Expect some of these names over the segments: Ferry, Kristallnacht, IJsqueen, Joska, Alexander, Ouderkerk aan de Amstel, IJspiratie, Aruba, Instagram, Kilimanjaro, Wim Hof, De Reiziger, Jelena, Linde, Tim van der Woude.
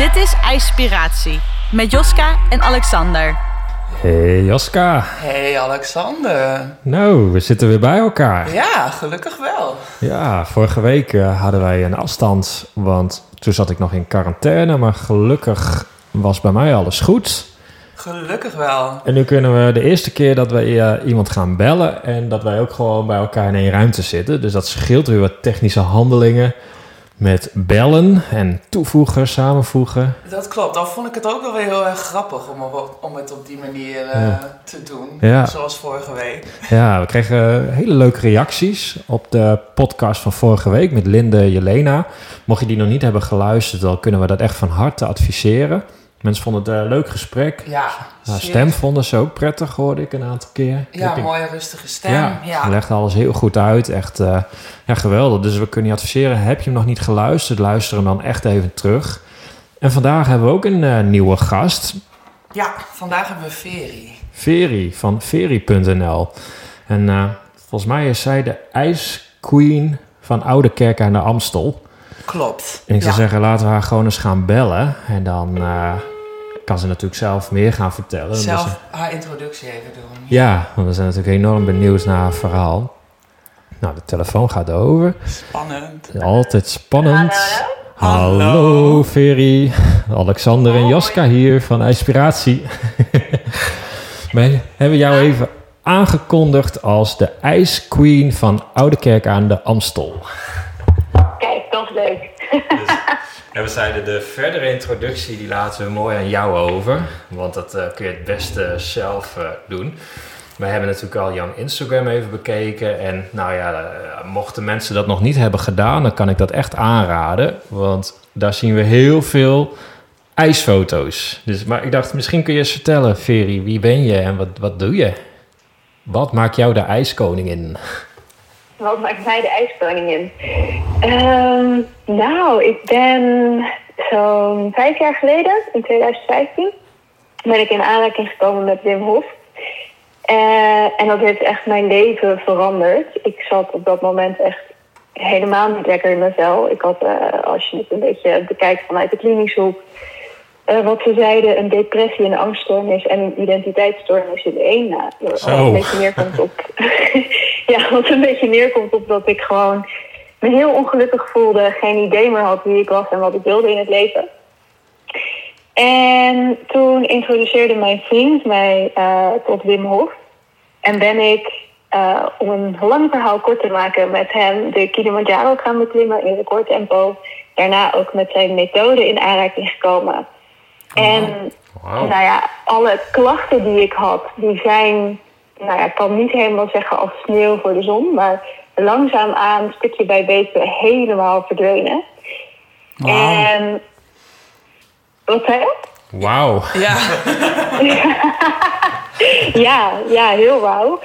Dit is IJspiratie met Joska en Alexander. Hey Joska. Hey Alexander. Nou, we zitten weer bij elkaar. Ja, gelukkig wel. Ja, vorige week hadden wij een afstand, want toen zat ik nog in quarantaine, maar gelukkig was bij mij alles goed. Gelukkig wel. En nu kunnen we de eerste keer dat we iemand gaan bellen en dat wij ook gewoon bij elkaar in één ruimte zitten. Dus dat scheelt weer wat technische handelingen met bellen en toevoegen, samenvoegen. Dat klopt. Dan vond ik het ook wel weer heel erg grappig om het op die manier te doen. Ja. Zoals vorige week. Ja, we kregen hele leuke reacties op de podcast van vorige week met Linde en Jelena. Mocht je die nog niet hebben geluisterd, dan kunnen we dat echt van harte adviseren. Mensen vonden het een leuk gesprek. Ja, stem vonden ze ook prettig, hoorde ik een aantal keer. Ja, mooie rustige stem. Ja, ja. Legde alles heel goed uit. Echt geweldig. Dus we kunnen je adviseren. Heb je hem nog niet geluisterd? Luister hem dan echt even terug. En vandaag hebben we ook een nieuwe gast. Ja, vandaag hebben we Ferry. Ferry van Ferry.nl. En volgens mij is zij de ijsqueen van Ouderkerk aan de Amstel. Klopt. En ik zou zeggen, laten we haar gewoon eens gaan bellen. En dan kan ze natuurlijk zelf meer gaan vertellen. Zelf haar introductie even doen. Ja, want we zijn natuurlijk enorm benieuwd naar haar verhaal. Nou, de telefoon gaat over. Spannend. Altijd spannend. Hallo Ferry. Alexander en Joska hier van IJspiratie. Wij hebben jou even aangekondigd als de IJsqueen van Ouderkerk aan de Amstel. Leuk. Dus, en we zeiden, de verdere introductie die laten we mooi aan jou over. Want dat kun je het beste zelf doen. We hebben natuurlijk al jouw Instagram even bekeken. En nou ja, mochten mensen dat nog niet hebben gedaan, dan kan ik dat echt aanraden. Want daar zien we heel veel ijsfoto's. Dus, maar ik dacht, misschien kun je eens vertellen, Ferry, wie ben je en wat doe je? Wat maakt jou de ijskoningin? Wat maakt mij de ijskoningin? Nou, ik ben zo'n 5 jaar geleden, in 2015, ben ik in aanraking gekomen met Wim Hof. En dat heeft echt mijn leven veranderd. Ik zat op dat moment echt helemaal niet lekker in mijn vel. Ik had, als je het een beetje bekijkt vanuit de klinische hoek, wat ze zeiden, een depressie, een angststoornis en een identiteitsstoornis in één. Wat een beetje neerkomt op dat ik gewoon me heel ongelukkig voelde, geen idee meer had wie ik was en wat ik wilde in het leven. En toen introduceerde mijn vriend mij tot Wim Hof. En ben ik, om een lang verhaal kort te maken, met hem de Kilimanjaro gaan beklimmen in recordtempo. Daarna ook met zijn methode in aanraking gekomen. En nou ja, alle klachten die ik had, die zijn, nou ja, ik kan niet helemaal zeggen als sneeuw voor de zon, maar langzaamaan, stukje bij beetje, helemaal verdwenen. Wow. En wat zei je? Wauw. Ja. ja, heel wauw.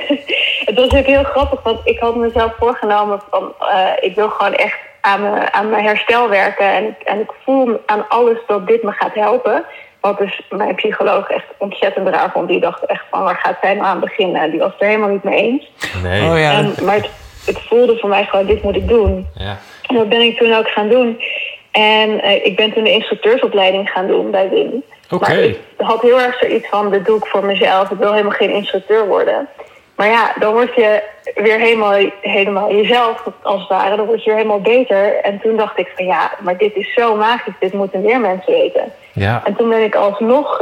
Het was ook heel grappig, want ik had mezelf voorgenomen van, ik wil gewoon echt aan mijn herstel werken. En ik voel aan alles dat dit me gaat helpen. Wat dus mijn psycholoog echt ontzettend raar vond. Die dacht echt van, waar gaat zij nou aan beginnen? Die was het er helemaal niet mee eens. Nee. Oh, ja. Maar het voelde voor mij gewoon, dit moet ik doen. Ja. En dat ben ik toen ook gaan doen. En ik ben toen de instructeursopleiding gaan doen bij Wim. Okay. Maar ik had heel erg zoiets van, dit doe ik voor mezelf. Ik wil helemaal geen instructeur worden. Maar ja, dan word je weer helemaal jezelf, als het ware. Dan word je weer helemaal beter. En toen dacht ik van ja, maar dit is zo magisch. Dit moeten weer mensen weten. Ja. En toen ben ik alsnog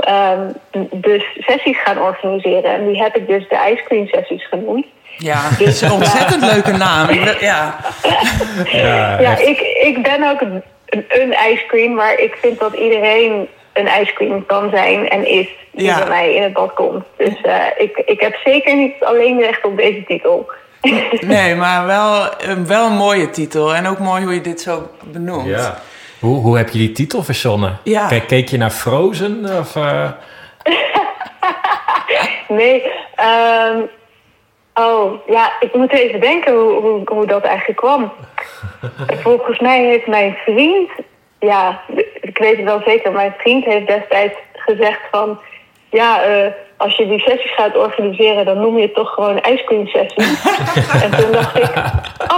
dus sessies gaan organiseren. En die heb ik dus de IJsqueen sessies genoemd. Ja, dat dus, is een ontzettend leuke naam. Ja, ja ik ben ook een IJsqueen. Maar ik vind dat iedereen een ijsqueen kan zijn en is die bij mij in het bad komt. Dus ik heb zeker niet alleen recht op deze titel. Nee, maar wel een mooie titel. En ook mooi hoe je dit zo benoemt. Ja. Hoe heb je die titel verzonnen? Ja. Keek je naar Frozen? Of, Nee. Ik moet even denken hoe dat eigenlijk kwam. Volgens mij heeft mijn vriend... Ja, ik weet het wel zeker. Mijn vriend heeft destijds gezegd van... Ja, als je die sessies gaat organiseren... dan noem je het toch gewoon IJsqueen sessie. En toen dacht ik...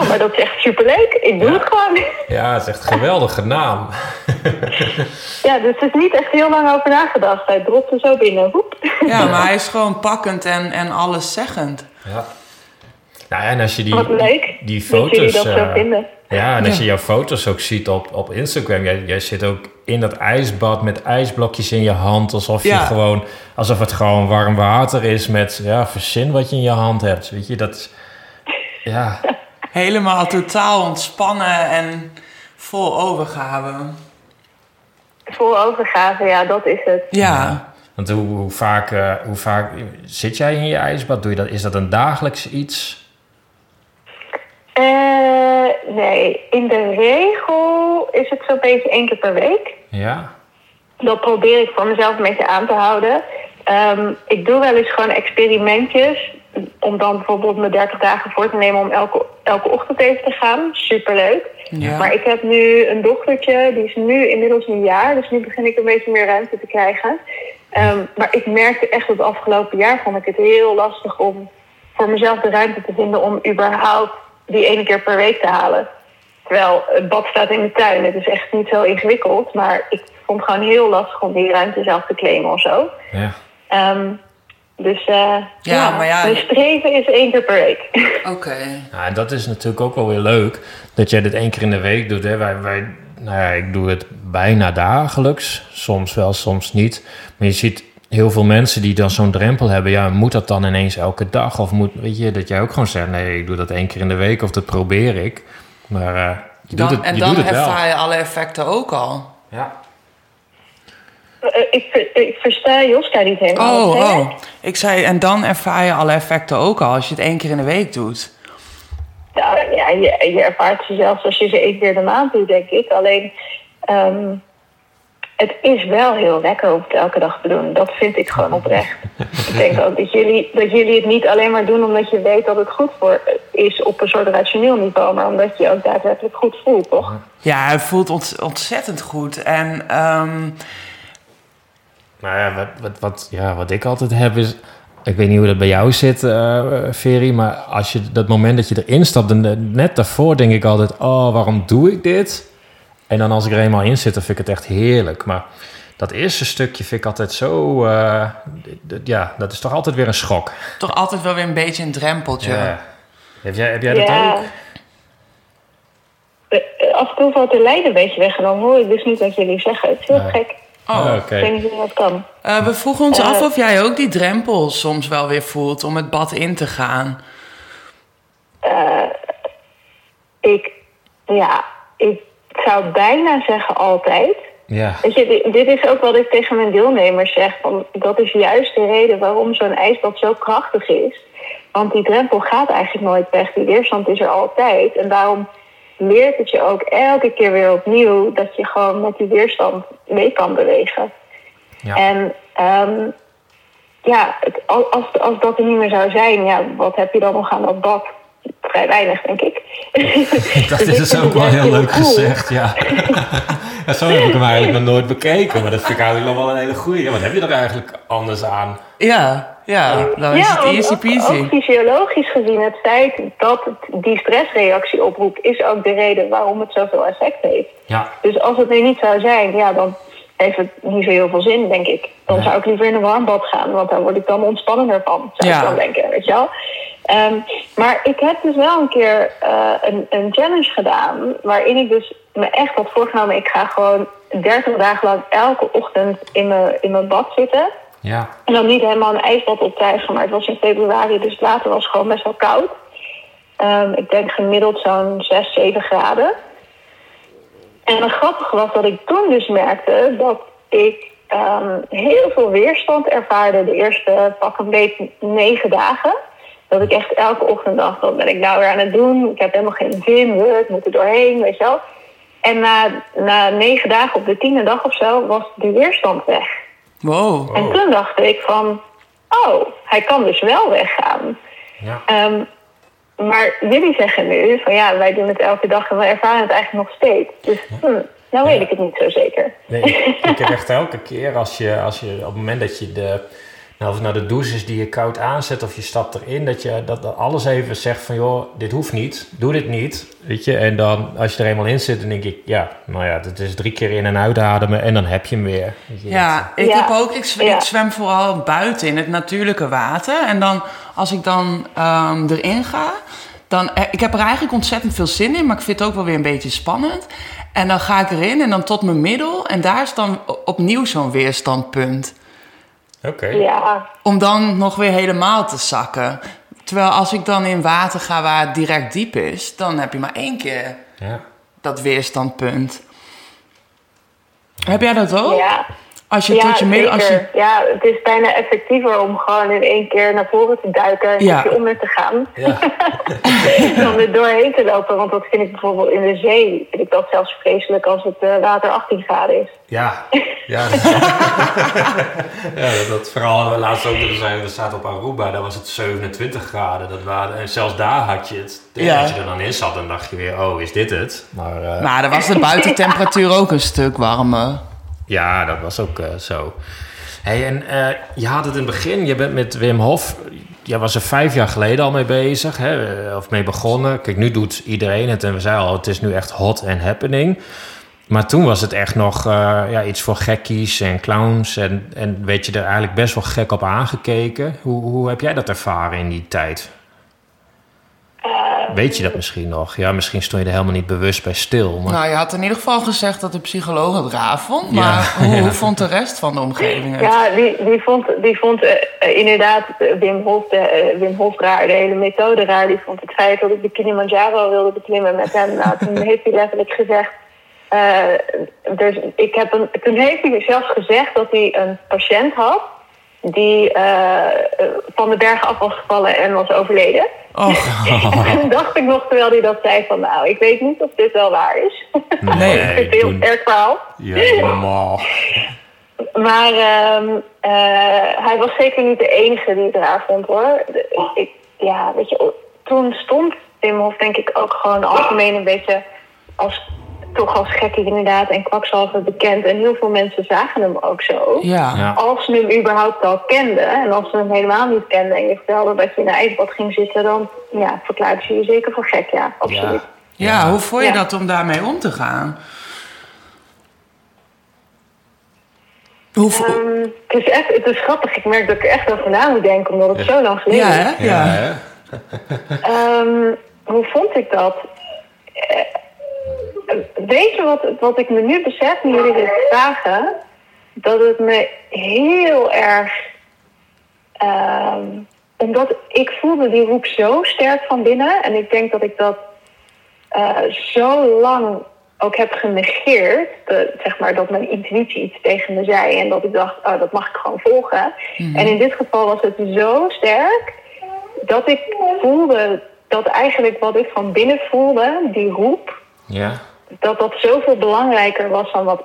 oh, maar dat is echt superleuk. Ik doe het gewoon. Ja, het is echt een geweldige naam. Ja, dus het is niet echt heel lang over nagedacht. Hij dropt er zo binnen. Hoep. Ja, maar hij is gewoon pakkend en alleszeggend. Ja. Nou ja, en als je die foto's... Dat zo vinden. Ja, en als je jouw foto's ook ziet op Instagram... Jij zit ook in dat ijsbad met ijsblokjes in je hand... alsof het gewoon warm water is met... Ja, verzin wat je in je hand hebt. Weet je, dat... Ja. Helemaal totaal ontspannen en vol overgave. Vol overgave, ja, dat is het. Ja. Want hoe vaak zit jij in je ijsbad? Doe je dat, is dat een dagelijks iets? Nee, in de regel is het zo'n beetje 1 keer per week. Ja. Dat probeer ik voor mezelf een beetje aan te houden. Ik doe wel eens gewoon experimentjes... om dan bijvoorbeeld me 30 dagen voor te nemen om elke ochtend even te gaan. Superleuk. Ja. Maar ik heb nu een dochtertje, die is nu inmiddels 1 jaar. Dus nu begin ik een beetje meer ruimte te krijgen. Maar ik merkte echt dat het afgelopen jaar vond ik het heel lastig om voor mezelf de ruimte te vinden... om überhaupt die 1 keer per week te halen. Terwijl het bad staat in de tuin. Het is echt niet zo ingewikkeld. Maar ik vond het gewoon heel lastig om die ruimte zelf te claimen of zo. Ja. Dus mijn streven is 1 keer per week. Oké. Nou, en dat is natuurlijk ook wel weer leuk. Dat jij dit 1 keer in de week doet. Hè? Ik doe het bijna dagelijks. Soms wel, soms niet. Maar je ziet heel veel mensen die dan zo'n drempel hebben. Ja, moet dat dan ineens elke dag? Of weet je, dat jij ook gewoon zegt... Nee, ik doe dat 1 keer in de week of dat probeer ik. Maar je doet het wel. En dan ervaar je alle effecten ook al. Ja. Ik versta Joska niet helemaal. Oh. Ik zei, en dan ervaar je alle effecten ook al... als je het 1 keer in de week doet. Nou, ja, je ervaart ze zelfs als je ze 1 keer de maand doet, denk ik. Alleen, het is wel heel lekker om het elke dag te doen. Dat vind ik gewoon oprecht. Ik denk ook dat jullie het niet alleen maar doen... omdat je weet dat het goed is op een soort rationeel niveau... maar omdat je je ook daadwerkelijk goed voelt, toch? Ja, het voelt ontzettend goed. En... Nou ja, wat ik altijd heb is... Ik weet niet hoe dat bij jou zit, Ferry... maar als je dat moment dat je erin stapt... net daarvoor denk ik altijd... oh, waarom doe ik dit? En dan als ik er eenmaal in zit, dan vind ik het echt heerlijk. Maar dat eerste stukje vind ik altijd zo... dat is toch altijd weer een schok. Toch altijd wel weer een beetje een drempeltje. Ja. Heb jij dat ook? Af en toe valt de lijn een beetje weg... en dan hoor ik dus niet wat jullie zeggen. Het is heel gek. Oh, oké. Ik weet niet hoe dat kan. We vroegen ons af of jij ook die drempel soms wel weer voelt om het bad in te gaan. Ik zou bijna zeggen altijd. Ja. Weet je, dit is ook wat ik tegen mijn deelnemers zeg. Want dat is juist de reden waarom zo'n ijsbad zo krachtig is. Want die drempel gaat eigenlijk nooit weg. Die weerstand is er altijd. En daarom... leert het je ook elke keer weer opnieuw... dat je gewoon met die weerstand mee kan bewegen. Ja. En als dat er niet meer zou zijn... ja, wat heb je dan nog aan dat bad? Vrij weinig, denk ik. Dat dus is ook wel heel leuk gezegd, ja. Ja. Zo heb ik hem eigenlijk nog nooit bekeken... maar dat vind ik eigenlijk nog wel een hele goeie. Ja, wat heb je er eigenlijk anders aan? Ja, dan is het easy peasy. Ook fysiologisch gezien, het feit dat die stressreactie oproept... is ook de reden waarom het zoveel effect heeft. Ja. Dus als het nu niet zou zijn, ja, dan heeft het niet zo heel veel zin, denk ik. Dan zou ik liever in een warm bad gaan, want daar word ik dan ontspannender van. Zou ik dan denken, weet je wel. Maar ik heb dus wel een keer een challenge gedaan... waarin ik dus me echt had voorgenomen... ik ga gewoon 30 dagen lang elke ochtend in mijn bad zitten... Ja. En dan niet helemaal een ijsbad optuigen, maar het was in februari, dus het water was gewoon best wel koud. Ik denk gemiddeld zo'n 6, 7 graden. En het grappige was dat ik toen dus merkte dat ik heel veel weerstand ervaarde de eerste pak een beetje 9 dagen. Dat ik echt elke ochtend dacht, wat ben ik nou weer aan het doen? Ik heb helemaal geen zin, ik moet er doorheen, weet je wel. En na 9 dagen op de 10e dag of zo was de weerstand weg. Wow. En toen dacht ik van... oh, hij kan dus wel weggaan. Ja. Maar jullie zeggen nu... van ja, wij doen het elke dag en we ervaren het eigenlijk nog steeds. Dus nou weet ik het niet zo zeker. Nee, ik heb echt elke keer als je op het moment dat je de En of het nou de douche is die je koud aanzet of je stapt erin, dat alles even zegt van joh, dit hoeft niet, doe dit niet, weet je. En dan als je er eenmaal in zit, dan denk ik, ja, nou ja, dat is 3 keer in en uitademen en dan heb je hem weer. Ja, ik heb ook, ik zwem vooral buiten in het natuurlijke water. En dan, als ik dan erin ga, dan, ik heb er eigenlijk ontzettend veel zin in, maar ik vind het ook wel weer een beetje spannend. En dan ga ik erin en dan tot mijn middel en daar is dan opnieuw zo'n weerstandpunt. Okay. Ja. Om dan nog weer helemaal te zakken. Terwijl als ik dan in water ga waar het direct diep is, dan heb je maar 1 keer dat weerstandpunt. Heb jij dat ook? Ja, als je tot je middel, als je... Ja, het is bijna effectiever om gewoon in 1 keer naar voren te duiken en je onder te gaan. Ja. Dan er doorheen te lopen. Want dat vind ik bijvoorbeeld in de zee. Vind ik dat zelfs vreselijk als het water 18 graden is. Ja, ja, dat, dat verhaal laatst ook. We zaten op Aruba, daar was het 27 graden. Dat waren, en zelfs daar had je het. Als je er dan in zat, dan dacht je weer, oh, is dit het? Maar dan was de buitentemperatuur ook een stuk warmer. Ja, dat was ook zo. Hey, en je had het in het begin, je bent met Wim Hof, jij was er 5 jaar geleden al mee bezig, hè, of mee begonnen. Kijk, nu doet iedereen het en we zeiden al, het is nu echt hot and happening. Maar toen was het echt nog iets voor gekkies en clowns en weet je, er eigenlijk best wel gek op aangekeken. Hoe heb jij dat ervaren in die tijd? Weet je dat misschien nog? Ja, misschien stond je er helemaal niet bewust bij stil. Maar... Nou, je had in ieder geval gezegd dat de psycholoog het raar vond. Maar hoe vond de rest van de omgeving het? Ja, die vond inderdaad Wim Hof raar. De hele methode raar. Die vond het feit dat ik de Kilimanjaro wilde beklimmen met hem. Nou, toen heeft hij letterlijk gezegd... toen heeft hij zelfs gezegd dat hij een patiënt had... die van de berg af was gevallen en was overleden. Toen dacht ik nog, terwijl hij dat zei van... nou, ik weet niet of dit wel waar is. Nee. Het is heel erg verhaal. Ja, normaal. Maar hij was zeker niet de enige die het raar vond, hoor. Weet je, toen stond Wim Hof denk ik ook gewoon algemeen een beetje... Toch als gekkie inderdaad en kwakzalver bekend. En heel veel mensen zagen hem ook zo. Ja. Als ze hem überhaupt al kenden. En als ze hem helemaal niet kenden. En je vertelde dat je in een ijsbad ging zitten. Dan verklaarde ze je zeker voor gek. Ja, absoluut. Ja, hoe vond je dat om daarmee om te gaan? Het is grappig. Ik merk dat ik er echt over na moet denken. Omdat het zo lang geleden is. Ja. Hoe vond ik dat? Weet je wat ik me nu besef, nu jullie dit vragen? Dat het me heel erg... omdat ik voelde die roep zo sterk van binnen. En ik denk dat ik dat zo lang ook heb genegeerd. Zeg maar dat mijn intuïtie iets tegen me zei. En dat ik dacht, oh, dat mag ik gewoon volgen. Mm-hmm. En in dit geval was het zo sterk dat ik voelde... dat eigenlijk wat ik van binnen voelde, die roep... Ja. Dat zoveel belangrijker was dan wat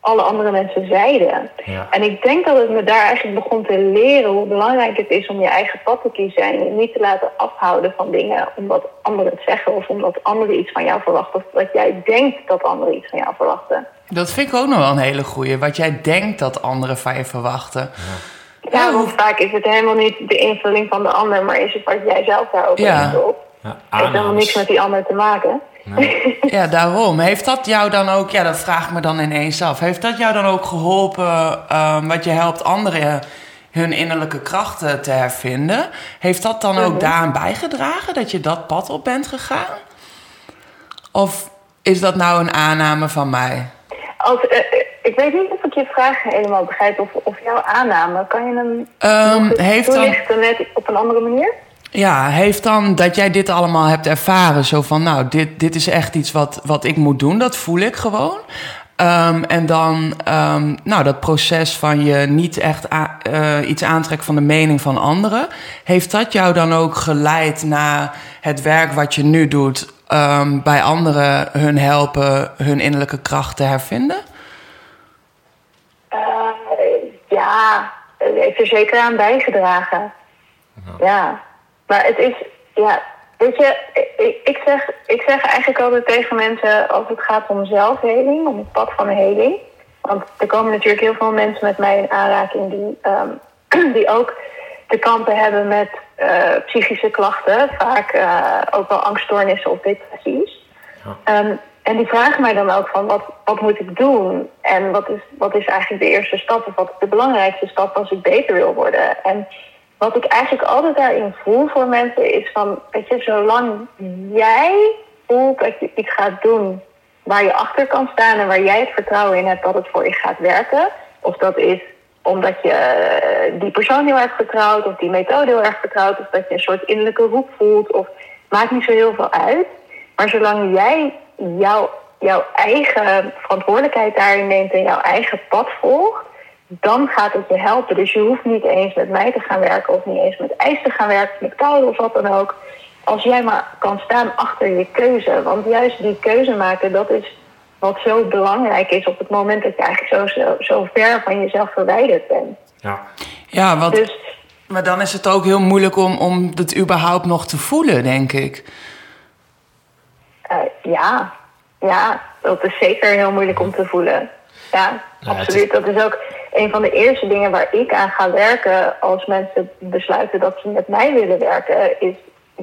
alle andere mensen zeiden. Ja. En ik denk dat het me daar eigenlijk begon te leren hoe belangrijk het is om je eigen pad te kiezen. En je niet te laten afhouden van dingen omdat anderen het zeggen. Of omdat anderen iets van jou verwachten. Of dat jij denkt dat anderen iets van jou verwachten. Dat vind ik ook nog wel een hele goeie. Wat jij denkt dat anderen van je verwachten. Ja, hoe vaak is het helemaal niet de invulling van de ander. Maar is het wat jij zelf daarover doet op. Ja, het heeft helemaal niks met die ander te maken. Nee. Ja, daarom. Heeft dat jou dan ook... Ja, dat vraag ik me dan ineens af. Heeft dat jou dan ook geholpen... wat je helpt anderen hun innerlijke krachten te hervinden? Heeft dat dan ook daaraan bijgedragen? Dat je dat pad op bent gegaan? Of is dat nou een aanname van mij? Ik weet niet of ik je vraag helemaal begrijp. Of jouw aanname. Kan je hem toelichten net op een andere manier? Ja, heeft dan dat jij dit allemaal hebt ervaren... zo van, nou, dit is echt iets wat ik moet doen. Dat voel ik gewoon. En dan dat proces van je niet echt iets aantrekken... van de mening van anderen. Heeft dat jou dan ook geleid naar het werk wat je nu doet... bij anderen hun helpen hun innerlijke kracht te hervinden? Het heeft er zeker aan bijgedragen. Ja. Maar het is, weet je, ik zeg eigenlijk altijd tegen mensen... als het gaat om zelfheling, om het pad van de heling... want er komen natuurlijk heel veel mensen met mij in aanraking... die die ook te kampen hebben met psychische klachten. Vaak ook wel angststoornissen of depressies. Ja. En die vragen mij dan ook van, wat moet ik doen? En wat is eigenlijk de eerste stap? Of wat is de belangrijkste stap als ik beter wil worden? En wat ik eigenlijk altijd daarin voel voor mensen is van, weet je, zolang jij voelt dat je iets gaat doen waar je achter kan staan en waar jij het vertrouwen in hebt dat het voor je gaat werken. Of dat is omdat je die persoon heel erg vertrouwt of die methode heel erg vertrouwt. Of dat je een soort innerlijke roep voelt. Of maakt niet zo heel veel uit. Maar zolang jij jouw eigen verantwoordelijkheid daarin neemt en jouw eigen pad volgt, dan gaat het je helpen. Dus je hoeft niet eens met mij te gaan werken of niet eens met ijs te gaan werken, met koude of wat dan ook. Als jij maar kan staan achter je keuze. Want juist die keuze maken, dat is wat zo belangrijk is op het moment dat je eigenlijk zo ver van jezelf verwijderd bent. Ja dus, maar dan is het ook heel moeilijk om dat überhaupt nog te voelen, denk ik. Ja, dat is zeker heel moeilijk om te voelen. Ja, nou, absoluut. Dat is ook een van de eerste dingen waar ik aan ga werken als mensen besluiten dat ze met mij willen werken, is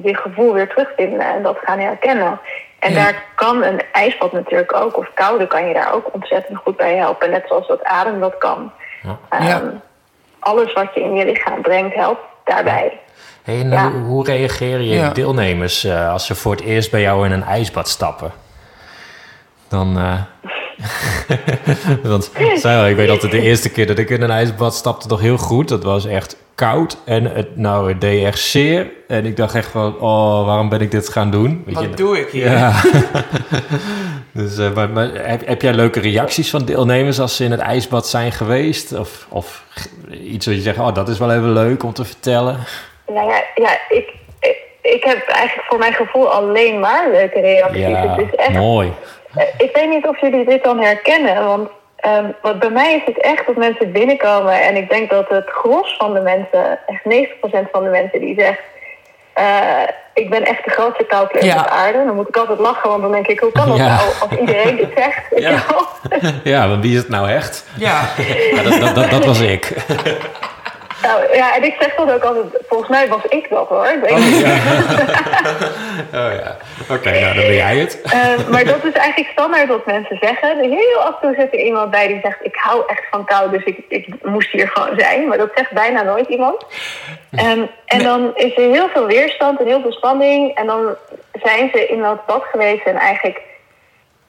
je gevoel weer terugvinden en dat gaan herkennen. En daar kan een ijsbad natuurlijk ook, of koude kan je daar ook ontzettend goed bij helpen. Net zoals dat adem dat kan. Ja. Alles wat je in je lichaam brengt, helpt daarbij. Hey, en hoe reageren je deelnemers als ze voor het eerst bij jou in een ijsbad stappen? Dan... Want ik weet altijd de eerste keer dat ik in een ijsbad stapte toch heel goed. Dat was echt koud en het deed echt zeer. En ik dacht echt van, oh, waarom ben ik dit gaan doen? Wat doe ik hier? Ja. Dus, maar heb jij leuke reacties van deelnemers als ze in het ijsbad zijn geweest? Of iets wat je zegt, oh, dat is wel even leuk om te vertellen? Nou ja, ik heb eigenlijk voor mijn gevoel alleen maar leuke reacties. Ja, het is echt mooi. Ik weet niet of jullie dit dan herkennen, want wat bij mij is het echt dat mensen binnenkomen en ik denk dat het gros van de mensen, echt 90% van de mensen die zegt, ik ben echt de grootste koudkleur op aarde. Dan moet ik altijd lachen, want dan denk ik, hoe kan dat nou als iedereen dit zegt? Ja. Ja, want wie is het nou echt? Ja, ja dat was ik. Nou, ja, en ik zeg dat ook altijd, volgens mij was ik dat hoor. Oké, nou dan ben jij het. Maar dat is eigenlijk standaard wat mensen zeggen. Heel af en toe zit er iemand bij die zegt, ik hou echt van kou, dus ik moest hier gewoon zijn. Maar dat zegt bijna nooit iemand. En dan is er heel veel weerstand en heel veel spanning. En dan zijn ze in dat bad geweest en eigenlijk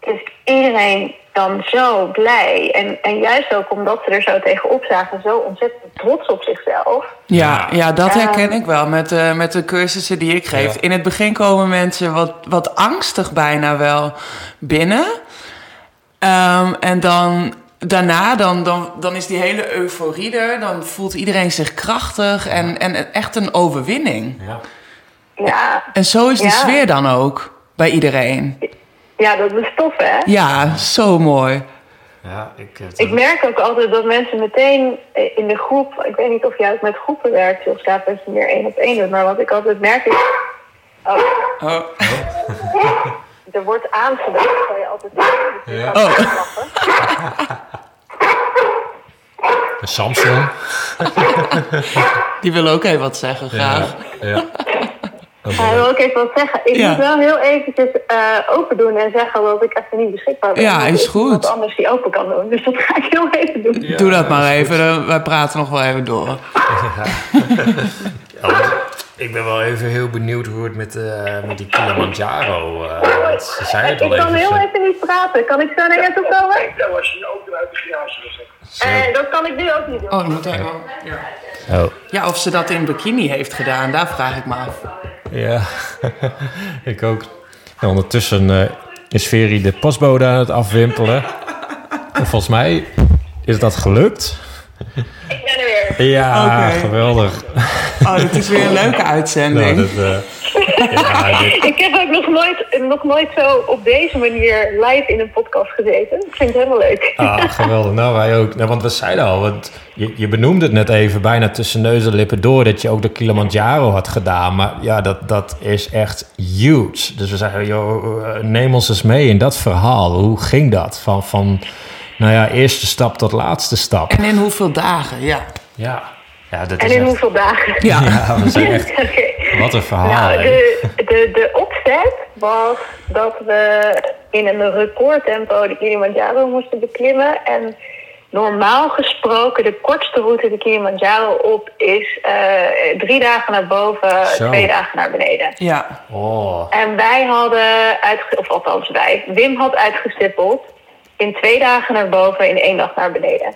is iedereen dan zo blij. En juist ook omdat ze er zo tegenop zagen, zo ontzettend trots op zichzelf. Ja, dat herken ik wel met de cursussen die ik geef. Ja. In het begin komen mensen wat angstig bijna wel binnen. En dan daarna, dan is die hele euforie er. Dan voelt iedereen zich krachtig en echt een overwinning. Ja. En zo is die sfeer dan ook bij iedereen. Ja, dat is tof, hè? Ja, zo mooi. Ja, ik merk ook altijd dat mensen meteen in de groep... Ik weet niet of jij ook met groepen werkt, Joska, dat je meer 1-op-1 doet. Maar wat ik altijd merk is... Oh. Er wordt aangedacht, kan je altijd... Ja. Oh. Een Samsung. Die wil ook even wat zeggen, graag. Ja. Ik wil ook even wat zeggen. Ik moet wel heel eventjes open doen en zeggen dat ik even niet beschikbaar ben. Ja, is goed. Iemand anders die open kan doen. Dus dat ga ik heel even doen. Ja, doe dat maar even. Wij praten nog wel even door. Ik ben wel even heel benieuwd hoe het met die Kilimanjaro... ze zei het al. Ik kan heel even niet praten. Kan ik zo naar je toe komen? Dat was je ook uit de garage. Dat kan ik nu ook niet doen. Oh, dat moet hij wel. Ja. Oh. Ja, of ze dat in bikini heeft gedaan, daar vraag ik me af. Ja, ik ook. En ondertussen is Ferry de postbode aan het afwimpelen. En volgens mij is dat gelukt. Ik ben er weer. Ja, okay. Geweldig. Oh, dit is weer een leuke uitzending. Nou, dit... Ik heb ook nog nooit zo op deze manier live in een podcast gezeten. Ik vind het helemaal leuk. Ah, geweldig. Nou, wij ook. Nou, want we zeiden al, want je benoemde het net even bijna tussen neus en lippen door... dat je ook de Kilimanjaro had gedaan. Maar ja, dat is echt huge. Dus we zeiden, joh, neem ons eens mee in dat verhaal. Hoe ging dat? Van nou ja, eerste stap tot laatste stap. En in hoeveel dagen, ja. Ja, dat is en in echt... hoeveel dagen? Ja, ja we zijn echt... okay. Wat een verhaal. Nou, de opzet was dat we in een recordtempo de Kilimanjaro moesten beklimmen. En normaal gesproken de kortste route de Kilimanjaro op is 3 dagen naar boven, zo. 2 dagen naar beneden. Ja. Oh. En wij hadden, Wim had uitgestippeld in 2 dagen naar boven, in 1 dag naar beneden.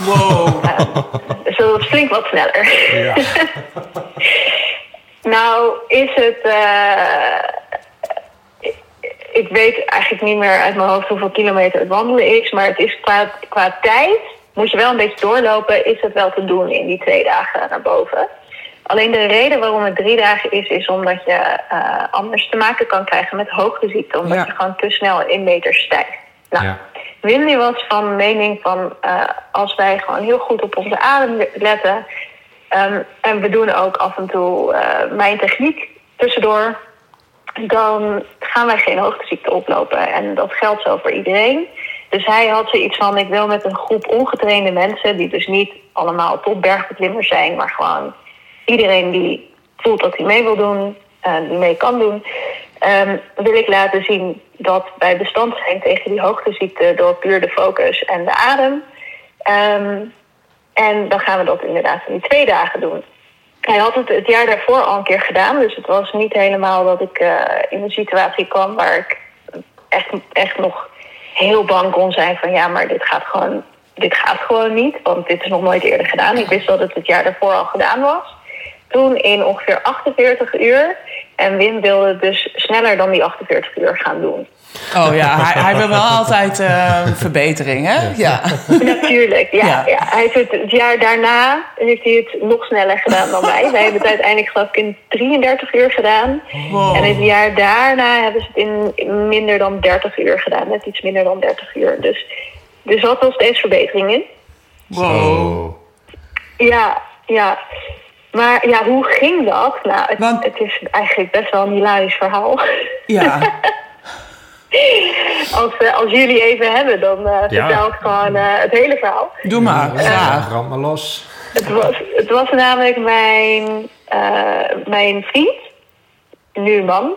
Wow. Dus dat klinkt wat sneller. Ja. Nou is het... Ik weet eigenlijk niet meer uit mijn hoofd hoeveel kilometer het wandelen is. Maar het is qua tijd, moet je wel een beetje doorlopen, is het wel te doen in die 2 dagen naar boven. Alleen de reden waarom het 3 dagen is omdat je anders te maken kan krijgen met hoogteziekte. Omdat je gewoon te snel in meters stijgt. Nou, ja. Wim was van mening van als wij gewoon heel goed op onze adem letten. En we doen ook af en toe mijn techniek tussendoor. Dan gaan wij geen hoogteziekte oplopen. En dat geldt zo voor iedereen. Dus hij had zoiets van, ik wil met een groep ongetrainde mensen... die dus niet allemaal topbergbeklimmers zijn... maar gewoon iedereen die voelt dat hij mee wil doen... die mee kan doen... wil ik laten zien dat wij bestand zijn tegen die hoogteziekte... door puur de focus en de adem. En dan gaan we dat inderdaad in die 2 dagen doen. Hij had het jaar daarvoor al een keer gedaan. Dus het was niet helemaal dat ik in een situatie kwam... waar ik echt nog heel bang kon zijn van... ja, maar dit gaat gewoon niet. Want dit is nog nooit eerder gedaan. Ik wist dat het jaar daarvoor al gedaan was. Toen in ongeveer 48 uur. En Wim wilde het dus sneller dan die 48 uur gaan doen. Oh ja, hij wil wel altijd verbetering, hè? Ja. Natuurlijk, ja. Hij heeft het jaar daarna heeft hij het nog sneller gedaan dan wij. Wij hebben het uiteindelijk geloof ik in 33 uur gedaan. Wow. En het jaar daarna hebben ze het in minder dan 30 uur gedaan. Net iets minder dan 30 uur. Dus er zat nog steeds verbetering in. Wow. Ja. Maar ja, hoe ging dat? Nou, het is eigenlijk best wel een hilarisch verhaal. Ja. Als jullie even hebben, dan vertel ik gewoon het hele verhaal. Doe maar. Ja, ram maar los. Het was namelijk mijn vriend, nu man.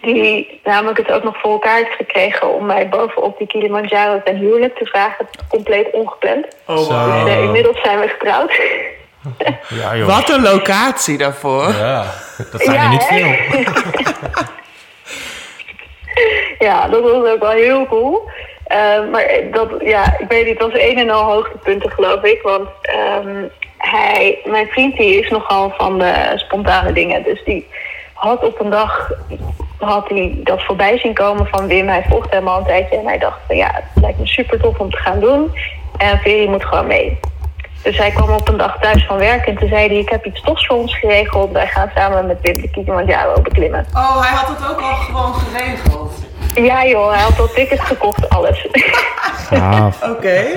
Die namelijk het ook nog voor elkaar heeft gekregen... om mij bovenop die Kilimanjaro ten huwelijk te vragen. Compleet ongepland. Oh, wow. Dus inmiddels zijn we getrouwd. Ja, joh. Wat een locatie daarvoor. Ja, dat zijn er niet veel. Ja, dat was ook wel heel cool. Maar dat, ja, ik weet niet, het was een en al hoogtepunten geloof ik. Want mijn vriend die is nogal van de spontane dingen. Dus die had op een dag... had hij dat voorbij zien komen van Wim. Hij volgde hem al een tijdje en hij dacht van ja, het lijkt me super tof om te gaan doen. En Ferry moet gewoon mee. Dus hij kwam op een dag thuis van werk en toen zei hij, ik heb iets tofs voor ons geregeld. Wij gaan samen met Wim de Kilimanjaro beklimmen. Oh, hij had het ook al gewoon geregeld? Ja joh, hij had al tickets gekocht, alles. Oké.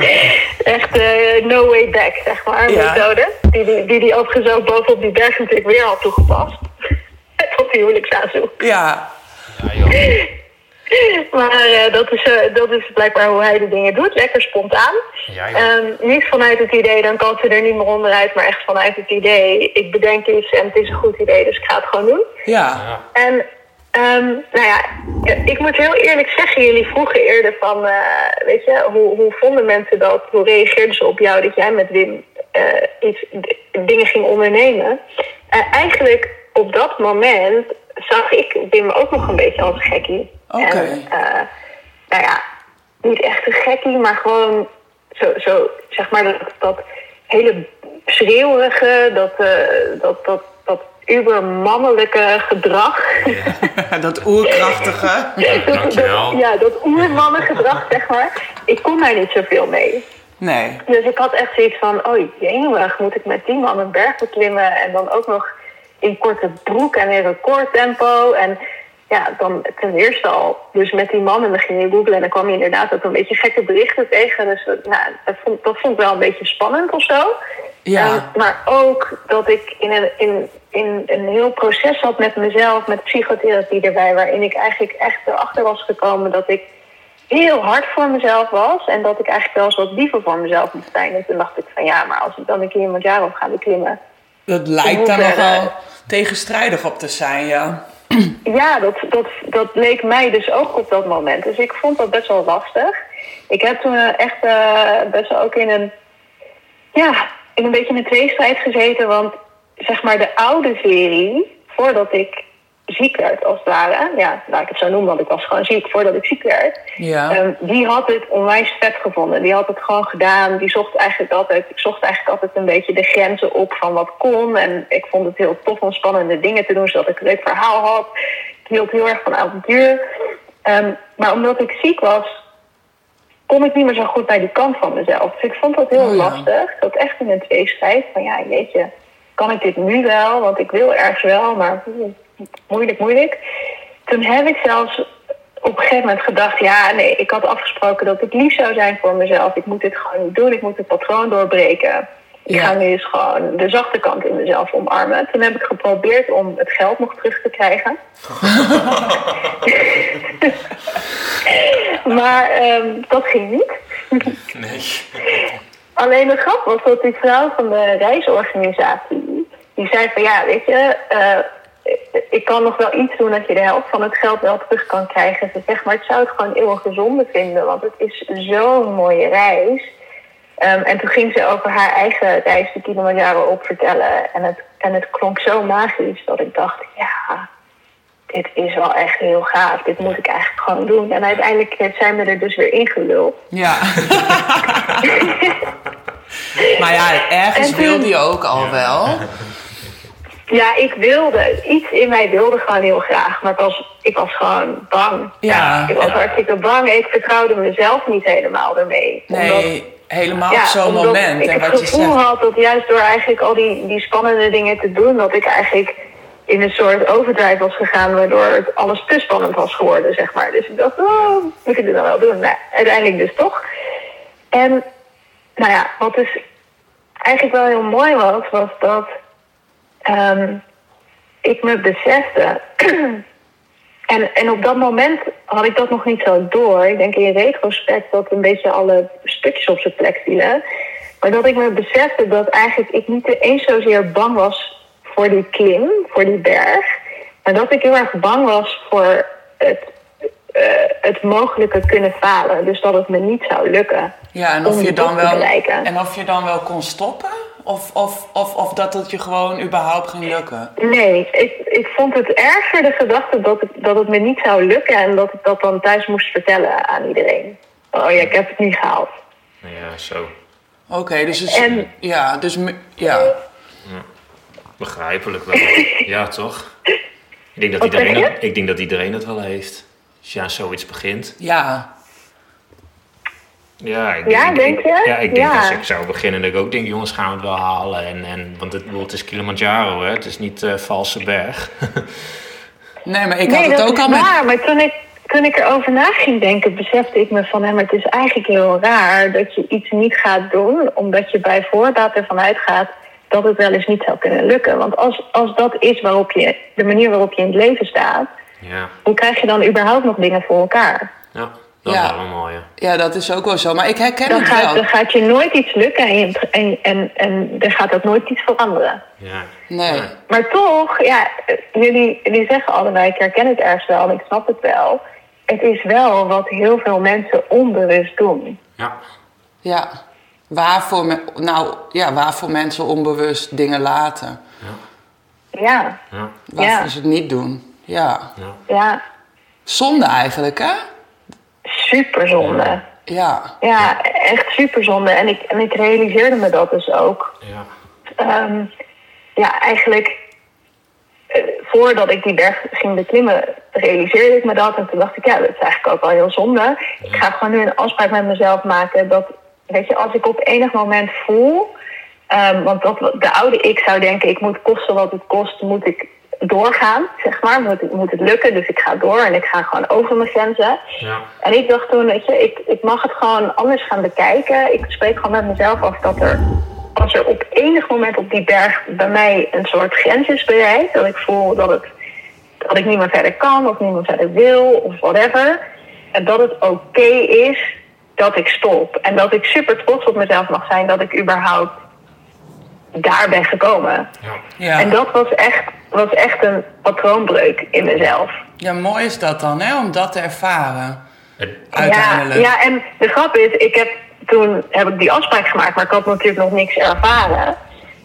Echt no way back, zeg maar, methode. Die overigens ook bovenop die berg natuurlijk weer had toegepast. Tot die huwelijksaanzoek. Ja joh. Maar dat is blijkbaar hoe hij de dingen doet. Lekker spontaan. Ja, niet vanuit het idee, dan kan ze er niet meer onderuit. Maar echt vanuit het idee, ik bedenk iets en het is een goed idee. Dus ik ga het gewoon doen. Ja. En ik moet heel eerlijk zeggen. Jullie vroegen eerder van, weet je, hoe vonden mensen dat? Hoe reageerden ze op jou dat jij met Wim dingen ging ondernemen? Eigenlijk... op dat moment zag ik Wim ook nog een beetje als een gekkie. Okay. En, niet echt een gekkie, maar gewoon zo zeg maar dat hele schreeuwige, dat ubermannelijke gedrag. Ja, dat oerkrachtige. Dat oermannengedrag, zeg maar. Ik kon daar niet zoveel mee. Nee. Dus ik had echt zoiets van, oh jemig, moet ik met die man een berg beklimmen en dan ook nog in korte broek en in recordtempo. En ja, dan ten eerste al. Dus met die man en dan ging je googlen. En dan kwam je inderdaad ook een beetje gekke berichten tegen. Dus dat vond ik wel een beetje spannend of zo. Ja. Maar ook dat ik in een heel proces had met mezelf. Met psychotherapie erbij. Waarin ik eigenlijk echt erachter was gekomen dat ik heel hard voor mezelf was. En dat ik eigenlijk wel eens wat liever voor mezelf moet zijn. En toen dacht ik van ja, maar als ik dan een keer in Kilimanjaro ga beklimmen... Dat lijkt daar nogal tegenstrijdig op te zijn, ja. Ja, dat leek mij dus ook op dat moment. Dus ik vond dat best wel lastig. Ik heb toen echt best wel ook in een beetje een tweestrijd gezeten. Want zeg maar de oude Ferry, voordat ik ziek werd als het ware... Ja, laat ik het zo noemen, want ik was gewoon ziek voordat ik ziek werd. Ja. Die had het onwijs vet gevonden. Die had het gewoon gedaan. Ik zocht eigenlijk altijd een beetje de grenzen op van wat kon. En ik vond het heel tof om spannende dingen te doen... zodat ik een leuk verhaal had. Ik hield heel erg van avontuur. Maar omdat ik ziek was... kom ik niet meer zo goed naar die kant van mezelf. Dus ik vond dat heel lastig. Dat echt in een tweestrijd van ja, jeetje... kan ik dit nu wel? Want ik wil ergens wel, maar... Moeilijk. Toen heb ik zelfs op een gegeven moment gedacht... ja, nee, ik had afgesproken dat ik lief zou zijn voor mezelf. Ik moet dit gewoon niet doen, ik moet het patroon doorbreken. Ik ga nu eens gewoon de zachte kant in mezelf omarmen. Toen heb ik geprobeerd om het geld nog terug te krijgen. Maar dat ging niet. Nee. Alleen de grap was dat die vrouw van de reisorganisatie... die zei van ja, weet je... ik kan nog wel iets doen dat je de helft van het geld wel terug kan krijgen. Dus zeg maar, ik zou het gewoon eeuwig gezonde vinden, want het is zo'n mooie reis. En toen ging ze over haar eigen reis de Kilimanjaro op vertellen. En het klonk zo magisch dat ik dacht, ja, dit is wel echt heel gaaf. Dit moet ik eigenlijk gewoon doen. En uiteindelijk zijn we er dus weer ingeluld. Ja. Maar ja, ergens wilde je ook al wel... Ja, iets in mij wilde gewoon heel graag, maar ik was gewoon bang. Ja. Ik was hartstikke bang, ik vertrouwde mezelf niet helemaal ermee. Helemaal op zo'n moment. Ik het gevoel had dat juist door eigenlijk al die spannende dingen te doen, dat ik eigenlijk in een soort overdrijf was gegaan, waardoor het alles te spannend was geworden, zeg maar. Dus ik dacht, moet ik dit dan wel doen? Nou, uiteindelijk dus toch. En, nou ja, wat dus eigenlijk wel heel mooi was dat... ik me besefte. en op dat moment had ik dat nog niet zo door. Ik denk in retrospect dat een beetje alle stukjes op zijn plek vielen. Maar dat ik me besefte dat eigenlijk ik niet eens zozeer bang was voor die klim, voor die berg. Maar dat ik heel erg bang was voor het mogelijke kunnen falen. Dus dat het me niet zou lukken. Ja, en of je dan wel kon stoppen? Of dat het je gewoon überhaupt ging lukken? Nee, ik vond het erger de gedachte dat het me niet zou lukken... en dat ik dat dan thuis moest vertellen aan iedereen. Oh ja, ik heb het niet gehaald. Ja, zo. Oké, dus het... Begrijpelijk wel. Ja, toch? Ik denk dat iedereen het wel heeft. Als je aan zoiets begint. Ja. Ik denk als ik zou beginnen dat ik ook denk, jongens, gaan we het wel halen. Want het is Kilimanjaro, hè? Het is niet valse berg. Nee, maar maar toen ik erover na ging denken, besefte ik me van... maar het is eigenlijk heel raar dat je iets niet gaat doen... omdat je bij voorbaat ervan uitgaat dat het wel eens niet zou kunnen lukken. Want als dat is de manier waarop je in het leven staat... Ja. Hoe krijg je dan überhaupt nog dingen voor elkaar? Ja. Ja, dat is ook wel zo. Maar ik herken het wel. Dan gaat je nooit iets lukken en er gaat ook nooit iets veranderen. Ja. Nee. Maar toch, ja, jullie zeggen allebei, ik herken het ergens wel en ik snap het wel. Het is wel wat heel veel mensen onbewust doen. Ja. Ja. Waarvoor mensen onbewust dingen laten. Ja. Ja. Ja. Waarvoor ze het niet doen. Ja. Ja. Ja. Zonde eigenlijk, hè? Superzonde. Ja. Ja, echt superzonde. En ik realiseerde me dat dus ook. Ja, eigenlijk... voordat ik die berg ging beklimmen... realiseerde ik me dat. En toen dacht ik, ja, dat is eigenlijk ook wel heel zonde. Ja. Ik ga gewoon nu een afspraak met mezelf maken... dat, weet je, als ik op enig moment voel... want de oude ik zou denken... ik moet kosten wat het kost, moet ik... doorgaan, zeg maar. Moet het lukken, dus ik ga door en ik ga gewoon over mijn grenzen. Ja. En ik dacht toen, weet je, ik mag het gewoon anders gaan bekijken. Ik spreek gewoon met mezelf af dat als er op enig moment op die berg bij mij een soort grens is bereikt, dat ik voel dat ik niet meer verder kan of niet meer verder wil of whatever, En dat het oké is dat ik stop. En dat ik super trots op mezelf mag zijn dat ik überhaupt daar ben gekomen. Ja. Ja. En dat was echt een patroonbreuk in mezelf. Ja, mooi is dat dan, hè? Om dat te ervaren. Uiteindelijk. Ja, en de grap is, toen heb ik die afspraak gemaakt, maar ik had natuurlijk nog niks ervaren.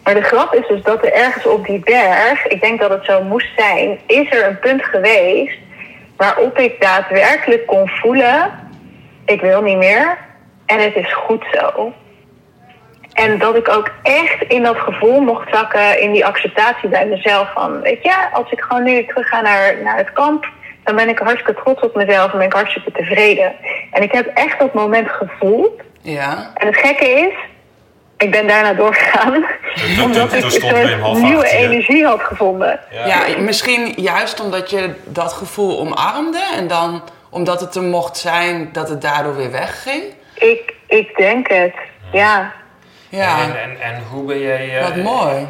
Maar de grap is dus dat er ergens op die berg, ik denk dat het zo moest zijn, is er een punt geweest waarop ik daadwerkelijk kon voelen, ik wil niet meer en het is goed zo. En dat ik ook echt in dat gevoel mocht zakken, in die acceptatie bij mezelf van, weet je, als ik gewoon nu terug ga naar het kamp, dan ben ik hartstikke trots op mezelf en ben ik hartstikke tevreden. En ik heb echt dat moment gevoeld. Ja. En het gekke is, ik ben daarna doorgegaan. Omdat ik een nieuwe energie had gevonden. Ja, misschien juist omdat je dat gevoel omarmde. En dan, omdat het er mocht zijn, dat het daardoor weer wegging. Ik denk het, ja. Ja. En hoe ben jij... Wat mooi.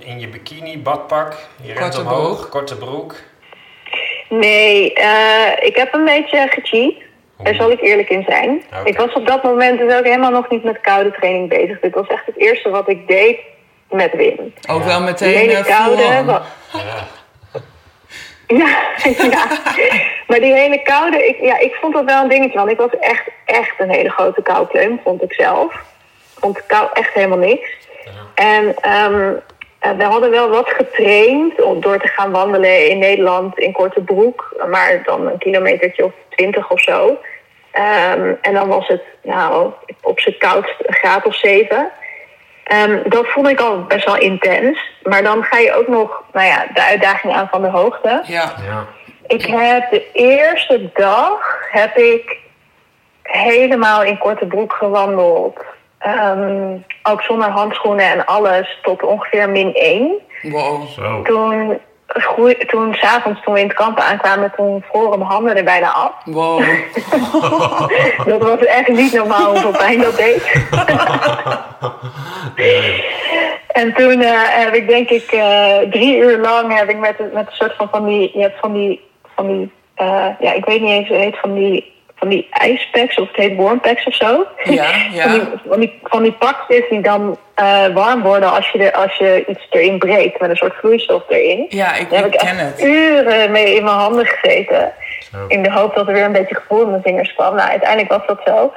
In je bikini, badpak, je rent omhoog, korte broek. Nee, ik heb een beetje gecheat. Daar zal ik eerlijk in zijn. Okay. Ik was op dat moment dus ook helemaal nog niet met koude training bezig. Dit was echt het eerste wat ik deed met Wim. Ook wel meteen de koude. Ja. Maar die hele koude, ik vond dat wel een dingetje. Want ik was echt een hele grote koupleum, vond ik zelf. Ik vond kou echt helemaal niks. Ja. En we hadden wel wat getraind om door te gaan wandelen in Nederland in korte broek. Maar dan een kilometertje of 20 of zo. En dan was het op z'n koudst een graad of 7. Dat vond ik al best wel intens. Maar dan ga je ook nog de uitdaging aan van de hoogte. Ja. Ik heb de eerste dag helemaal in korte broek gewandeld. Ook zonder handschoenen en alles tot ongeveer -1. Wow. Zo. Toen s'avonds, toen we in het kamp aankwamen, toen vroren mijn handen er bijna af. Wow. Dat was echt niet normaal hoeveel pijn dat deed. En toen heb ik denk ik 3 uur lang heb ik met een soort van die ik weet niet eens hoe het heet, van die ijspacks, of het heet warmpacks of zo. Ja. Van die pakjes die dan warm worden als je iets erin breekt, met een soort vloeistof erin. Ja, ik ken het. Daar heb ik uren mee in mijn handen gezeten. Zo. In de hoop dat er weer een beetje gevoel in mijn vingers kwam. Nou, uiteindelijk was dat zo.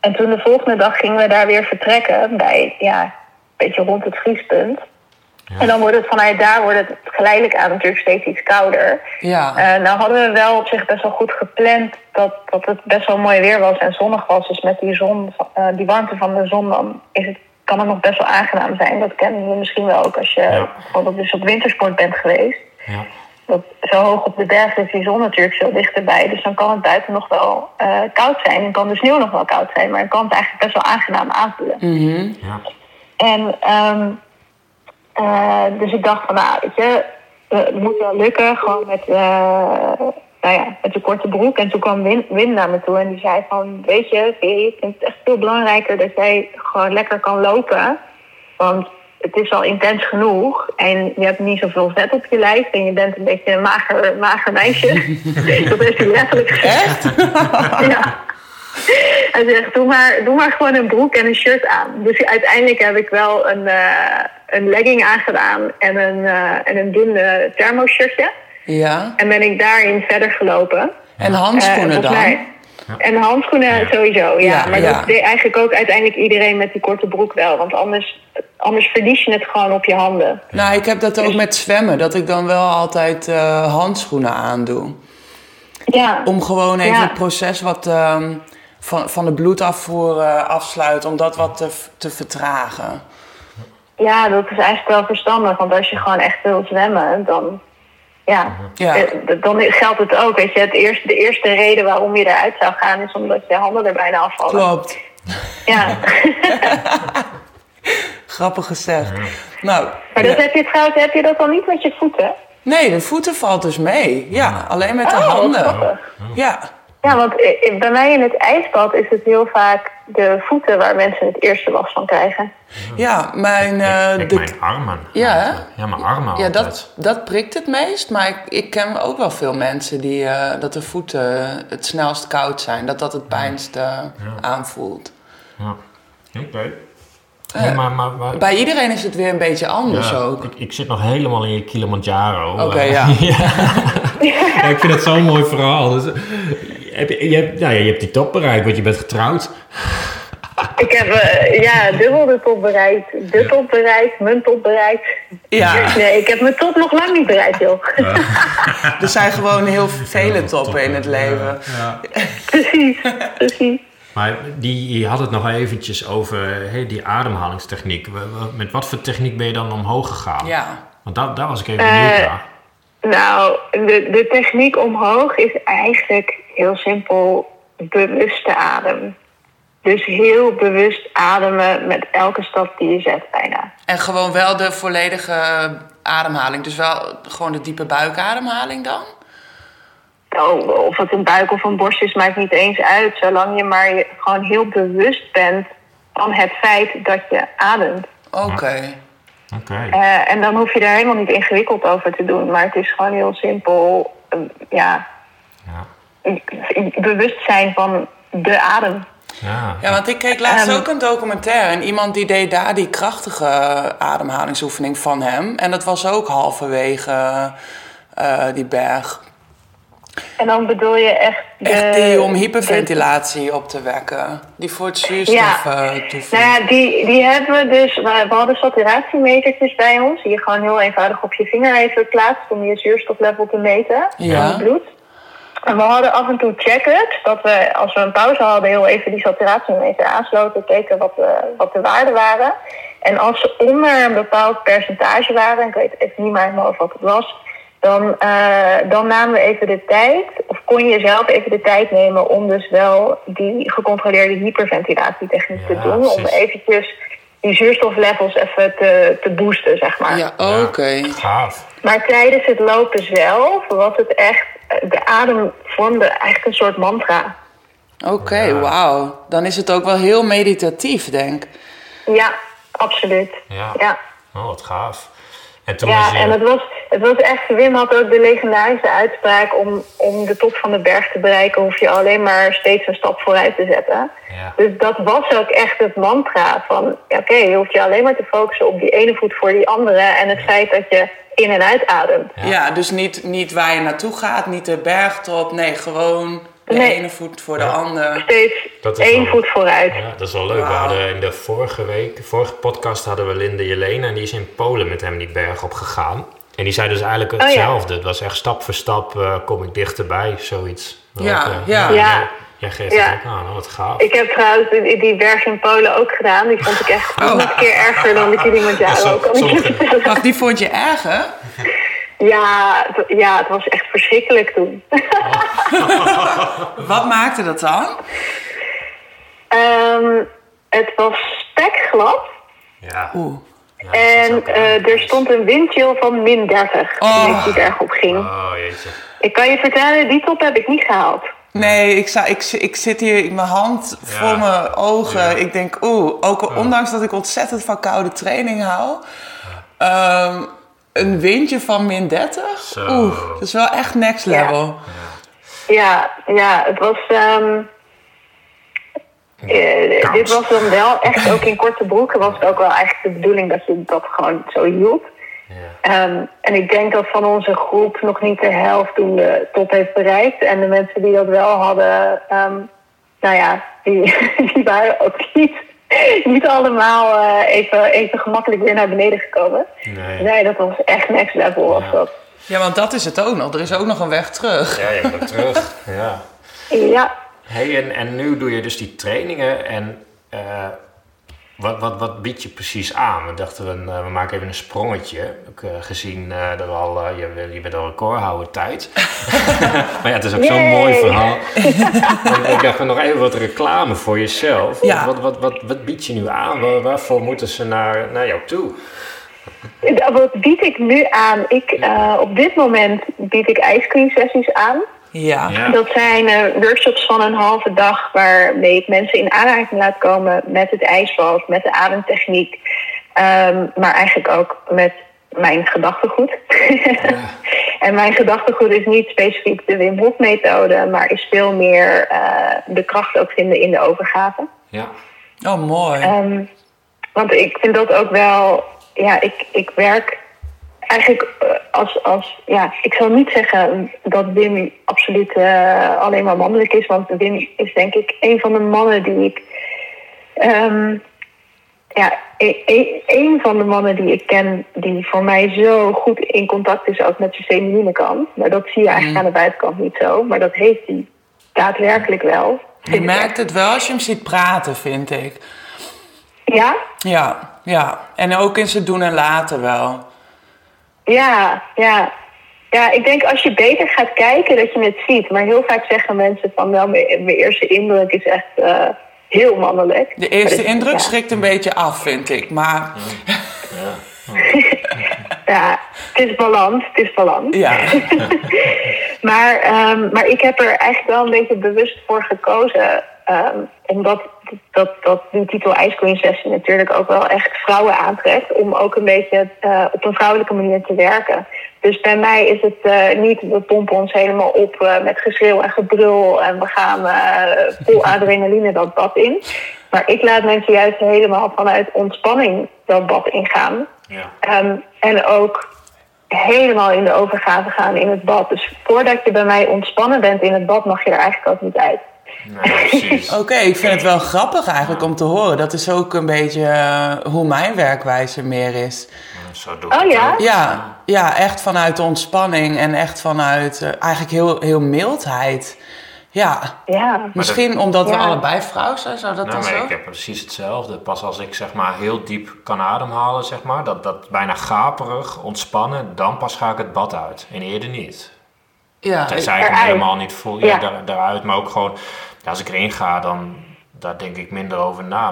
En toen de volgende dag gingen we daar weer vertrekken, bij een beetje rond het vriespunt. Ja. En dan wordt het vanuit daar geleidelijk aan natuurlijk steeds iets kouder. Ja. Nou hadden we wel op zich best wel goed gepland dat het best wel mooi weer was en zonnig was. Dus met die zon, die warmte van de zon, dan kan het nog best wel aangenaam zijn. Dat kennen we misschien wel ook als je bijvoorbeeld dus op wintersport bent geweest. Ja. Dat, zo hoog op de berg is die zon natuurlijk veel dichterbij. Dus dan kan het buiten nog wel koud zijn. En kan de sneeuw nog wel koud zijn. Maar dan kan het eigenlijk best wel aangenaam aanvoelen. Mm-hmm. Ja. En... dus ik dacht van, weet je, het moet wel lukken, gewoon met de korte broek. En toen kwam Wim naar me toe en die zei van, weet je, ik vind het echt veel belangrijker dat jij gewoon lekker kan lopen. Want het is al intens genoeg en je hebt niet zoveel vet op je lijf en je bent een beetje een mager meisje. Dat is hij letterlijk gezegd. Ja. Hij zegt, doe maar gewoon een broek en een shirt aan. Dus uiteindelijk heb ik wel een legging aangedaan en een dun thermoshirtje. Ja. En ben ik daarin verder gelopen. En handschoenen dan? En handschoenen sowieso, ja. Maar dat deed eigenlijk ook uiteindelijk iedereen met die korte broek wel. Want anders verlies je het gewoon op je handen. Nou, ik heb dat ook met zwemmen. Dat ik dan wel altijd handschoenen aandoe. Ja. Om gewoon even het proces wat van de bloedafvoer afsluit. Om dat wat te vertragen. Ja, dat is eigenlijk wel verstandig. Want als je gewoon echt wil zwemmen, dan geldt het ook. Weet je, de eerste reden waarom je eruit zou gaan is omdat je handen er bijna afvallen. Klopt. Ja. Grappig gezegd. Nou, maar dat heb je dat dan niet met je voeten? Nee, de voeten valt dus mee. Ja, alleen met de handen. Ja. Ja, want bij mij in het ijsbad is het heel vaak de voeten waar mensen het eerste last van krijgen. Ja, mijn armen. Ja, mijn armen. Ja, dat prikt het meest. Maar ik ken ook wel veel mensen die dat de voeten het snelst koud zijn. Dat het pijnst aanvoelt. Ja, oké. Nee, maar bij iedereen is het weer een beetje anders ook. Ik zit nog helemaal in je Kilimanjaro. Oké. Ja, ik vind het zo'n mooi verhaal. Dus, je hebt die top bereikt, want je bent getrouwd. Ik heb dubbel de top bereikt. De top bereikt, mijn top bereikt. Ja. Nee, ik heb mijn top nog lang niet bereikt, joh. Ja. Er zijn gewoon heel vele toppen in het leven. Ja. Precies. Maar je had het nog eventjes over die ademhalingstechniek. Met wat voor techniek ben je dan omhoog gegaan? Ja. Want daar was ik even benieuwd naar. Nou, de techniek omhoog is eigenlijk heel simpel bewuste adem. Dus heel bewust ademen met elke stap die je zet bijna. En gewoon wel de volledige ademhaling. Dus wel gewoon de diepe buikademhaling dan? Oh, of het een buik of een borst is, maakt niet eens uit. Zolang je maar gewoon heel bewust bent van het feit dat je ademt. Oké. En dan hoef je daar helemaal niet ingewikkeld over te doen. Maar het is gewoon heel simpel, bewustzijn van de adem. Ja, want ik keek laatst ook een documentaire. En iemand die deed daar die krachtige ademhalingsoefening van hem. En dat was ook halverwege die berg. En dan bedoel je echt... Echt die om hyperventilatie op te wekken. Die voor het zuurstof toevoegen. Nou ja, die hebben we dus... We hadden saturatiemetertjes bij ons. Die je gewoon heel eenvoudig op je vinger even plaatst... om je zuurstoflevel te meten in het bloed. En we hadden af en toe check-ups. Dat we, als we een pauze hadden, heel even die saturatiemeter aansloten. Keken wat de waarden waren. En als ze onder een bepaald percentage waren... Ik weet even niet meer of wat het was... Dan namen we even de tijd, of kon je zelf even de tijd nemen om dus wel die gecontroleerde hyperventilatietechniek te doen. Precies. Om eventjes die zuurstoflevels even te boosten, zeg maar. Ja, oké. Gaaf. Maar tijdens het lopen zelf was het echt, de adem vormde eigenlijk een soort mantra. Oké, wauw. Dan is het ook wel heel meditatief, denk ik. Ja, absoluut. Ja. Oh, wat gaaf. En het was echt... Wim had ook de legendarische uitspraak... om de top van de berg te bereiken... hoef je alleen maar steeds een stap vooruit te zetten. Ja. Dus dat was ook echt het mantra van... Oké, je hoeft je alleen maar te focussen op die ene voet voor die andere... en het feit dat je in en uit ademt. Ja, dus niet waar je naartoe gaat, niet de bergtop... Nee, gewoon de ene voet voor de ander. Steeds één voet vooruit. Ja, dat is wel leuk. Wow. We hadden in de vorige podcast hadden we Linde Jelena... en die is in Polen met hem die berg op gegaan. En die zei dus eigenlijk hetzelfde. Het was echt stap voor stap, kom ik dichterbij, zoiets. Jij geeft het ook aan, wat gaaf. Ik heb trouwens die berg in Polen ook gedaan. Die vond ik echt 100 keer erger dan de Kilimanjaro. Wacht, die vond je erger? Ja, het was echt verschrikkelijk toen. Wat maakte dat dan? Het was spekglad. Ja. Oeh. Ja, en er stond een windchill van min 30 toen ik die berg op ging. Oh, jeetje. Ik kan je vertellen, die top heb ik niet gehaald. Nee, ik zit hier in mijn hand voor mijn ogen. Ja. Ik denk, ondanks dat ik ontzettend van koude training hou... een windje van min 30? So. Dat is wel echt next level. Ja, het was... dit was dan wel echt ook in korte broeken. Was het ook wel eigenlijk de bedoeling dat je dat gewoon zo hield. Yeah. En ik denk dat van onze groep nog niet de helft toen de top heeft bereikt. En de mensen die dat wel hadden... die waren ook niet allemaal even gemakkelijk weer naar beneden gekomen. Nee, dat was echt next level. Ja. Was dat. Ja, want dat is het ook nog. Er is ook nog een weg terug. Ja, je hebt terug. Ja. Hey, en nu doe je dus die trainingen en wat bied je precies aan? We dachten, we maken even een sprongetje. Ook gezien dat we al, je bent al recordhouder tijd. Maar het is ook zo'n mooi verhaal. Ik dacht, nog even wat reclame voor jezelf. Ja. Wat bied je nu aan? Waarvoor moeten ze naar jou toe? Wat bied ik nu aan? Op dit moment bied ik ijscream sessies aan. Ja. Ja. Dat zijn workshops van een halve dag waarmee ik mensen in aanraking laat komen met het ijsbad, met de ademtechniek, maar eigenlijk ook met mijn gedachtegoed. Ja. En mijn gedachtegoed is niet specifiek de Wim Hof methode, maar is veel meer de kracht ook vinden in de overgave. Ja. Oh, mooi. Want ik vind dat ook wel... Ja, ik werk eigenlijk als ik zal niet zeggen dat Wim absoluut alleen maar mannelijk is. Want Wim is denk ik een van de mannen die ik... een van de mannen die ik ken die voor mij zo goed in contact is ook met zijn feminine kant. Maar dat zie je eigenlijk aan de buitenkant niet zo. Maar dat heeft hij daadwerkelijk wel. Je merkt het wel als je hem ziet praten, vind ik. Ja? Ja. En ook in zijn doen en laten wel. Ja. Ja, ik denk als je beter gaat kijken dat je het ziet. Maar heel vaak zeggen mensen van... wel, mijn eerste indruk is echt heel mannelijk. De eerste indruk schrikt een beetje af, vind ik. Maar... Ja. Ja, het is balans. Ja. Maar ik heb er eigenlijk wel een beetje bewust voor gekozen. Omdat dat de titel IJspiratie natuurlijk ook wel echt vrouwen aantrekt. Om ook een beetje op een vrouwelijke manier te werken. Dus bij mij is het niet, we pompen ons helemaal op met geschreeuw en gebrul. En we gaan vol adrenaline dat bad in. Maar ik laat mensen juist helemaal vanuit ontspanning dat bad ingaan. Ja. En ook helemaal in de overgave gaan in het bad. Dus voordat je bij mij ontspannen bent in het bad, mag je er eigenlijk ook niet uit. Nee, precies. Oké, ik vind het wel grappig eigenlijk om te horen. Dat is ook een beetje hoe mijn werkwijze meer is. Zo doe ik het. Ja, echt vanuit ontspanning en echt vanuit eigenlijk heel, heel mildheid. Ja. Misschien dat, omdat we allebei vrouw zijn, zou dat dan zo? Nee, ik heb precies hetzelfde. Pas als ik zeg maar heel diep kan ademhalen, zeg maar, dat bijna gaperig, ontspannen, dan pas ga ik het bad uit. En eerder niet. Ja, dat is eigenlijk helemaal niet vol. Ja, daaruit, maar ook gewoon, als ik erin ga, dan daar denk ik minder over na.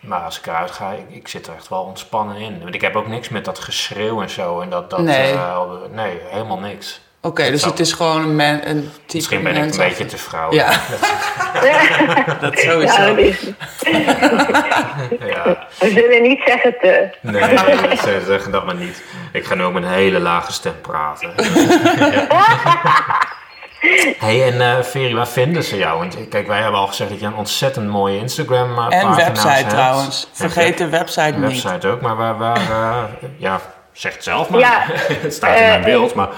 Maar als ik eruit ga, ik zit er echt wel ontspannen in. Want ik heb ook niks met dat geschreeuw en zo. En nee, helemaal niks. Oké, dus het is gewoon een type mens. Misschien ben ik een beetje te vrouw. Ja. Dat sowieso. Ja, dat is We zullen niet zeggen te. Nee, zeggen dat maar niet. Ik ga nu ook met een hele lage stem praten. Hey, en Ferry, waar vinden ze jou? Want kijk, wij hebben al gezegd dat je een ontzettend mooie Instagram-pagina hebt. En website trouwens. Vergeet de website niet. Website ook, maar waar zeg het zelf maar. Ja, het staat in mijn beeld. Maar.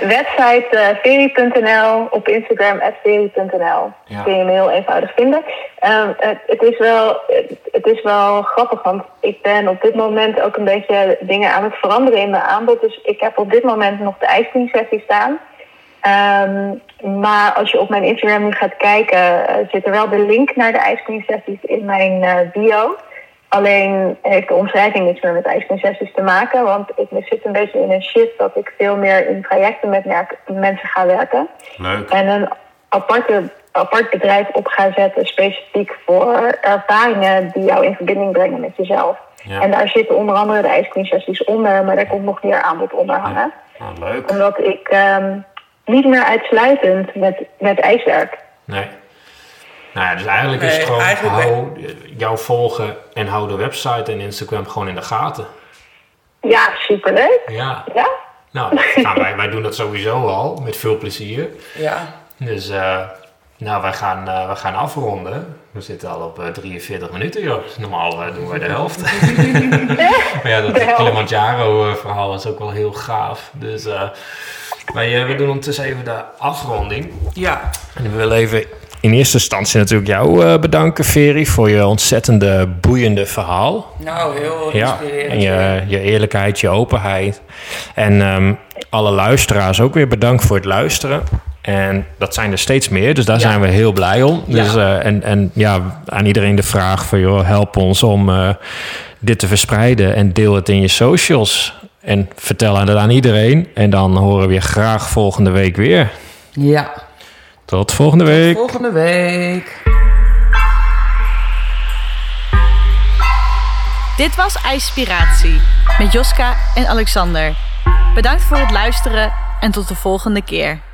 Website ferry.nl, op Instagram @ferry.nl. Ja. Kun je me heel eenvoudig vinden. Het is wel grappig, want ik ben op dit moment ook een beetje dingen aan het veranderen in mijn aanbod. Dus ik heb op dit moment nog de ijsklinsessie staan. Maar als je op mijn Instagram nu gaat kijken, zit er wel de link naar de ijsklinsessies in mijn bio. Alleen heeft de omschrijving niets meer met ijsprinsessies te maken. Want ik zit een beetje in een shift dat ik veel meer in trajecten met mensen ga werken. Leuk. En een apart bedrijf op ga zetten specifiek voor ervaringen die jou in verbinding brengen met jezelf. Ja. En daar zitten onder andere de ijsprinsessies onder, maar daar komt nog meer aanbod onder hangen. Ja. Nou, leuk. Omdat ik niet meer uitsluitend met ijswerk. Nee. Nou ja, dus eigenlijk is het gewoon jou volgen en hou de website en Instagram gewoon in de gaten. Ja, superleuk. Ja? Nou, wij doen dat sowieso al, met veel plezier. Ja. Dus, wij gaan afronden. We zitten al op 43 minuten, joh. Normaal doen wij de helft. Maar ja, dat Kilimanjaro-verhaal is ook wel heel gaaf. Dus, we doen ondertussen even de afronding. Ja. En we willen even... In eerste instantie natuurlijk jou bedanken, Ferry, voor je ontzettende boeiende verhaal. Nou, heel inspirerend. En je eerlijkheid, je openheid. En alle luisteraars ook weer bedankt voor het luisteren. En dat zijn er steeds meer, dus daar zijn we heel blij om. Dus, aan iedereen de vraag van, joh, help ons om dit te verspreiden en deel het in je socials. En vertel dat aan iedereen. En dan horen we je graag volgende week weer. Ja. Tot volgende week. Tot volgende week. Dit was IJspiratie met Joska en Alexander. Bedankt voor het luisteren en tot de volgende keer.